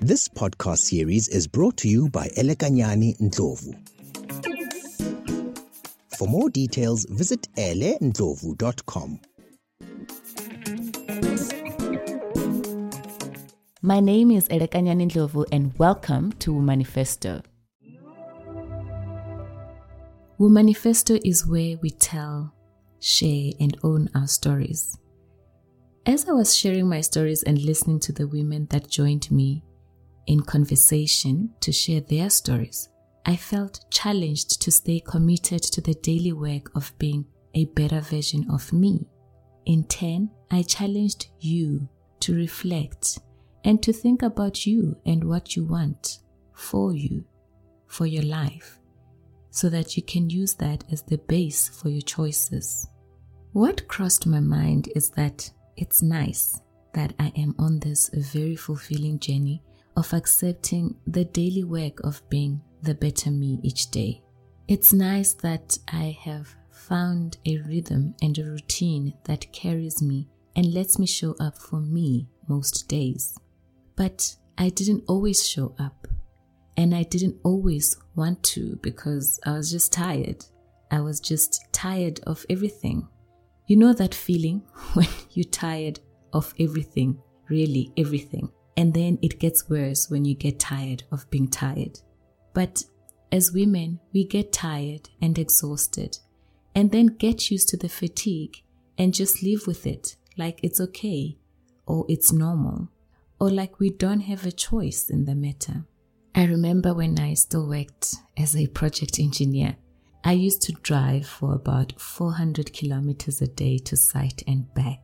This podcast series is brought to you by Elekanyani Ndlovu. For more details, visit elekanyani.com. My name is Elekanyani Ndlovu and welcome to Womanifesto. Womanifesto is where we tell, share and own our stories. As I was sharing my stories and listening to the women that joined me in conversation to share their stories, I felt challenged to stay committed to the daily work of being a better version of me. In turn, I challenged you to reflect and to think about you and what you want for you, for your life, so that you can use that as the base for your choices. What crossed my mind is that it's nice that I am on this very fulfilling journey of accepting the daily work of being the better me each day. It's nice that I have found a rhythm and a routine that carries me and lets me show up for me most days. But I didn't always show up, and I didn't always want to, because I was just tired. I was just tired of everything. You know that feeling when you're tired of everything, really everything. And then it gets worse when you get tired of being tired. But as women, we get tired and exhausted and then get used to the fatigue and just live with it like it's okay or it's normal or like we don't have a choice in the matter. I remember when I still worked as a project engineer, I used to drive for about 400 kilometers a day to site and back,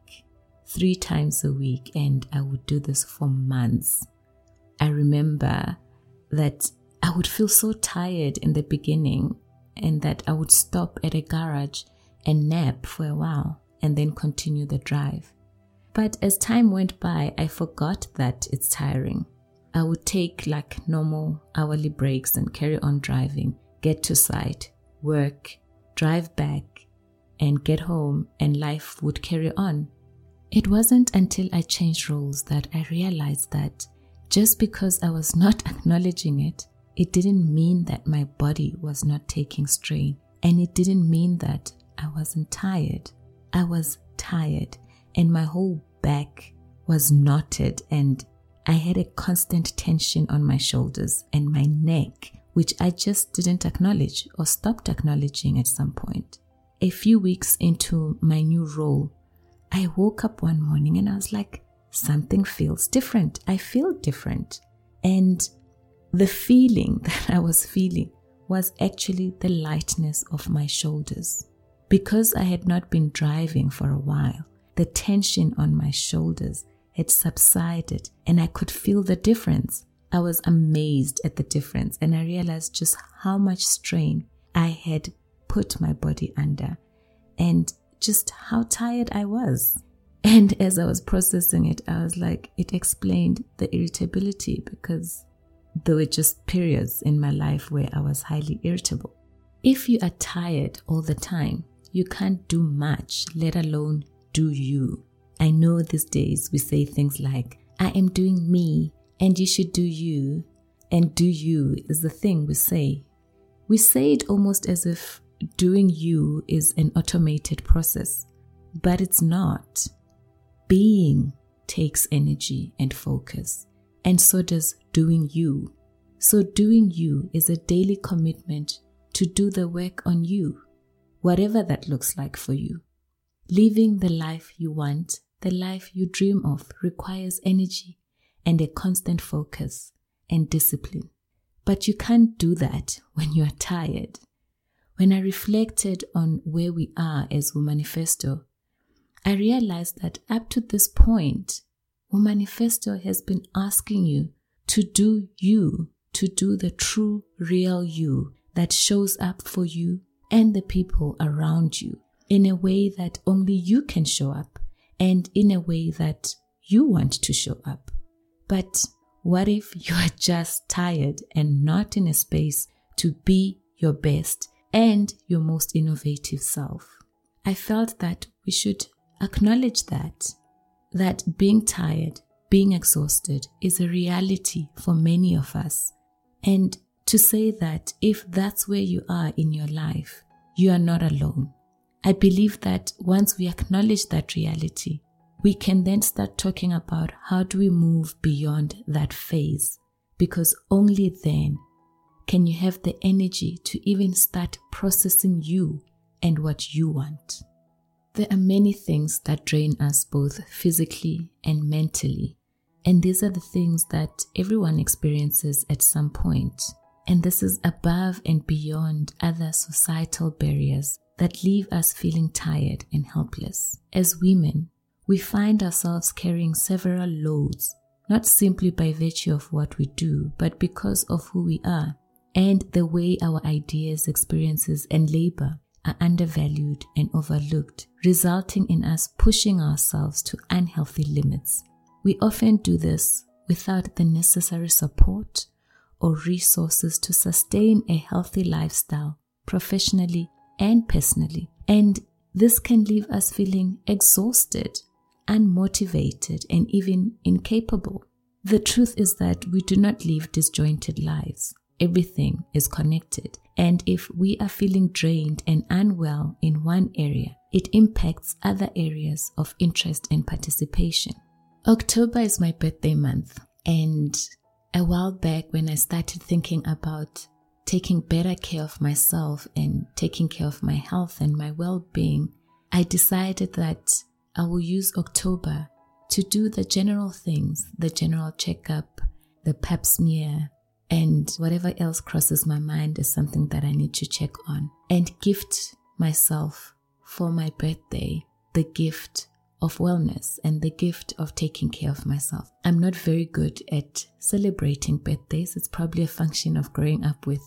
3 times a week, and I would do this for months. I remember that I would feel so tired in the beginning and that I would stop at a garage and nap for a while and then continue the drive. But as time went by, I forgot that it's tiring. I would take like normal hourly breaks and carry on driving, get to site, work, drive back, and get home, and life would carry on. It wasn't until I changed roles that I realized that just because I was not acknowledging it, it didn't mean that my body was not taking strain, and it didn't mean that I wasn't tired. I was tired, and my whole back was knotted, and I had a constant tension on my shoulders and my neck, which I just didn't acknowledge or stopped acknowledging at some point. A few weeks into my new role, I woke up one morning and I was like, something feels different. I feel different. And the feeling that I was feeling was actually the lightness of my shoulders. Because I had not been driving for a while, the tension on my shoulders had subsided and I could feel the difference. I was amazed at the difference and I realized just how much strain I had put my body under and just how tired I was. And as I was processing it, I was like, it explained the irritability, because there were just periods in my life where I was highly irritable. If you are tired all the time, you can't do much, let alone do you. I know these days we say things like, I am doing me and you should do you, and do you is the thing we say. We say it almost as if doing you is an automated process, but it's not. Being takes energy and focus, and so does doing you. So doing you is a daily commitment to do the work on you, whatever that looks like for you. Living the life you want, the life you dream of, requires energy and a constant focus and discipline. But you can't do that when you are tired. When I reflected on where we are as Womanifesto, I realized that up to this point, Womanifesto has been asking you to do you, to do the true, real you that shows up for you and the people around you in a way that only you can show up and in a way that you want to show up. But what if you are just tired and not in a space to be your best and your most innovative self? I felt that we should acknowledge that being tired, being exhausted is a reality for many of us. And to say that if that's where you are in your life, you are not alone. I believe that once we acknowledge that reality, we can then start talking about how do we move beyond that phase, because only then can you have the energy to even start processing you and what you want. There are many things that drain us both physically and mentally, and these are the things that everyone experiences at some point. And this is above and beyond other societal barriers that leave us feeling tired and helpless. As women, we find ourselves carrying several loads, not simply by virtue of what we do, but because of who we are and the way our ideas, experiences, and labor are undervalued and overlooked, resulting in us pushing ourselves to unhealthy limits. We often do this without the necessary support or resources to sustain a healthy lifestyle professionally and personally. And this can leave us feeling exhausted, unmotivated, and even incapable. The truth is that we do not live disjointed lives. Everything is connected. And if we are feeling drained and unwell in one area, it impacts other areas of interest and participation. October is my birthday month, and a while back when I started thinking about taking better care of myself and taking care of my health and my well-being, I decided that I will use October to do the general things, the general checkup, the pap smear, and whatever else crosses my mind is something that I need to check on, and gift myself for my birthday the gift of wellness and the gift of taking care of myself. I'm not very good at celebrating birthdays. It's probably a function of growing up with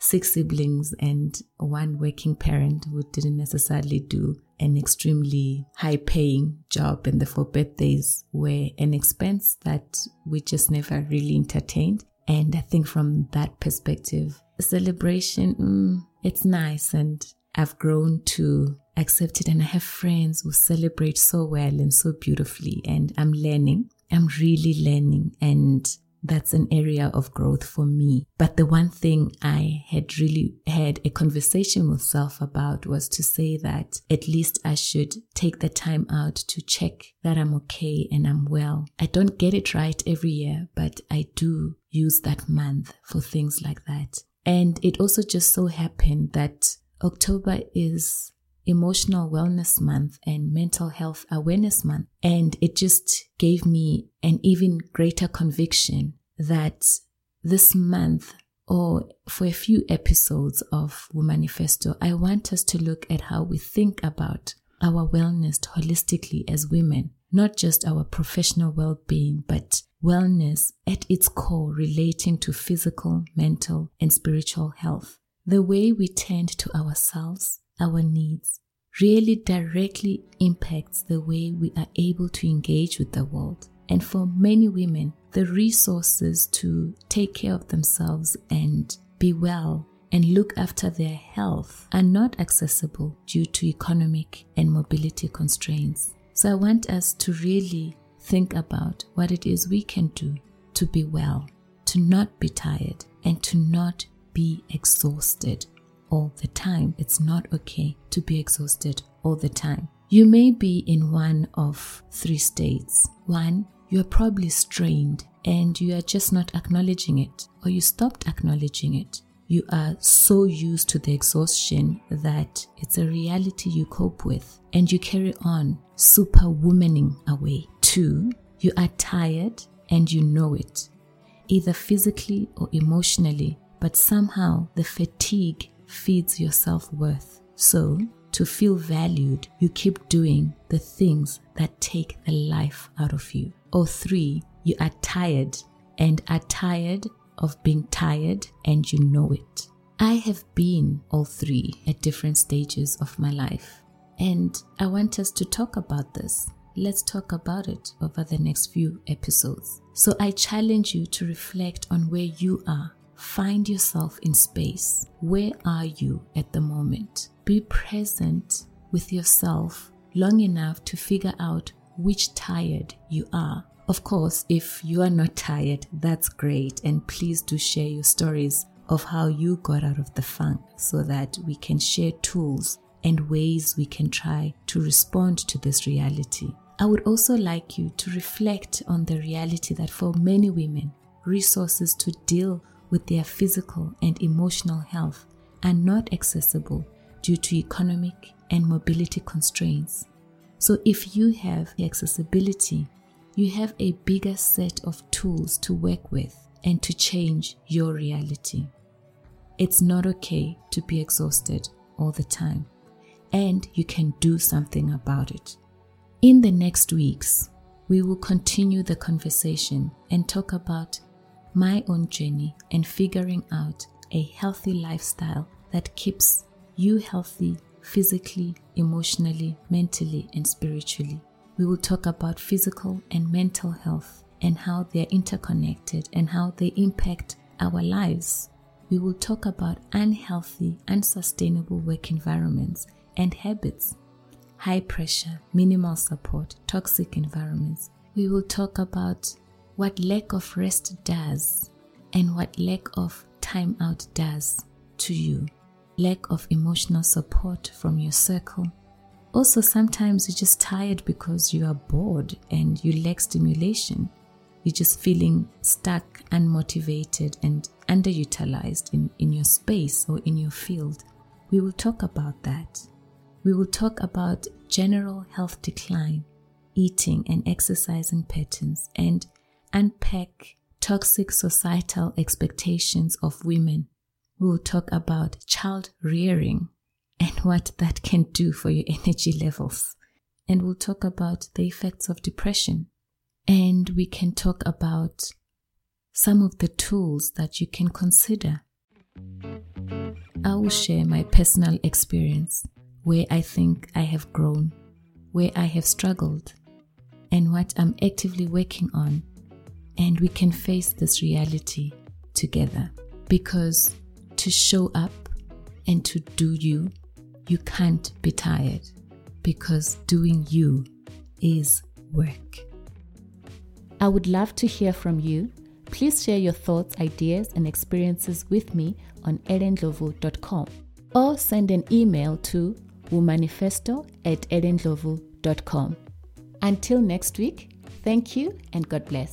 6 siblings and one working parent who didn't necessarily do an extremely high-paying job, and therefore birthdays were an expense that we just never really entertained. And I think from that perspective, celebration, it's nice, and I've grown to accept it, and I have friends who celebrate so well and so beautifully, and I'm really learning, and that's an area of growth for me. But the one thing I had really had a conversation with self about was to say that at least I should take the time out to check that I'm okay and I'm well. I don't get it right every year, but I do use that month for things like that. And it also just so happened that October is Emotional Wellness Month and Mental Health Awareness Month, and it just gave me an even greater conviction that this month, or for a few episodes of Womanifesto, I want us to look at how we think about our wellness holistically as women, not just our professional well-being, but wellness at its core relating to physical, mental, and spiritual health. The way we tend to ourselves, our needs, really directly impacts the way we are able to engage with the world. And for many women, the resources to take care of themselves and be well and look after their health are not accessible due to economic and mobility constraints. So I want us to really think about what it is we can do to be well, to not be tired, and to not be exhausted all the time. It's not okay to be exhausted all the time. You may be in one of 3 states. 1, you're probably strained and you are just not acknowledging it, or you stopped acknowledging it. You are so used to the exhaustion that it's a reality you cope with and you carry on superwomaning away. 2, you are tired and you know it, either physically or emotionally, but somehow the fatigue feeds your self-worth. So, to feel valued, you keep doing the things that take the life out of you. Or 3, you are tired of being tired, and you know it. I have been all 3 at different stages of my life, and I want us to talk about this. Let's talk about it over the next few episodes. So I challenge you to reflect on where you are. Find yourself in space. Where are you at the moment? Be present with yourself long enough to figure out which tired you are, Of course, if you are not tired, that's great. And please do share your stories of how you got out of the funk so that we can share tools and ways we can try to respond to this reality. I would also like you to reflect on the reality that for many women, resources to deal with their physical and emotional health are not accessible due to economic and mobility constraints. So if you have the accessibility, you have a bigger set of tools to work with and to change your reality. It's not okay to be exhausted all the time, and you can do something about it. In the next weeks, we will continue the conversation and talk about my own journey and figuring out a healthy lifestyle that keeps you healthy physically, emotionally, mentally, and spiritually. We will talk about physical and mental health and how they are interconnected and how they impact our lives. We will talk about unhealthy, unsustainable work environments and habits, high pressure, minimal support, toxic environments. We will talk about what lack of rest does and what lack of time out does to you. Lack of emotional support from your circle. Also, sometimes you're just tired because you are bored and you lack stimulation. You're just feeling stuck, unmotivated, and underutilized in your space or in your field. We will talk about that. We will talk about general health decline, eating and exercising patterns, and unpack toxic societal expectations of women. We will talk about child rearing and what that can do for your energy levels. And we'll talk about the effects of depression. And we can talk about some of the tools that you can consider. I will share my personal experience, where I think I have grown, where I have struggled, and what I'm actively working on. And we can face this reality together, because to show up and to do you, you can't be tired, because doing you is work. I would love to hear from you. Please share your thoughts, ideas, and experiences with me on elekanyani.com, or send an email to womanifesto@elekanyani.com. Until next week, thank you and God bless.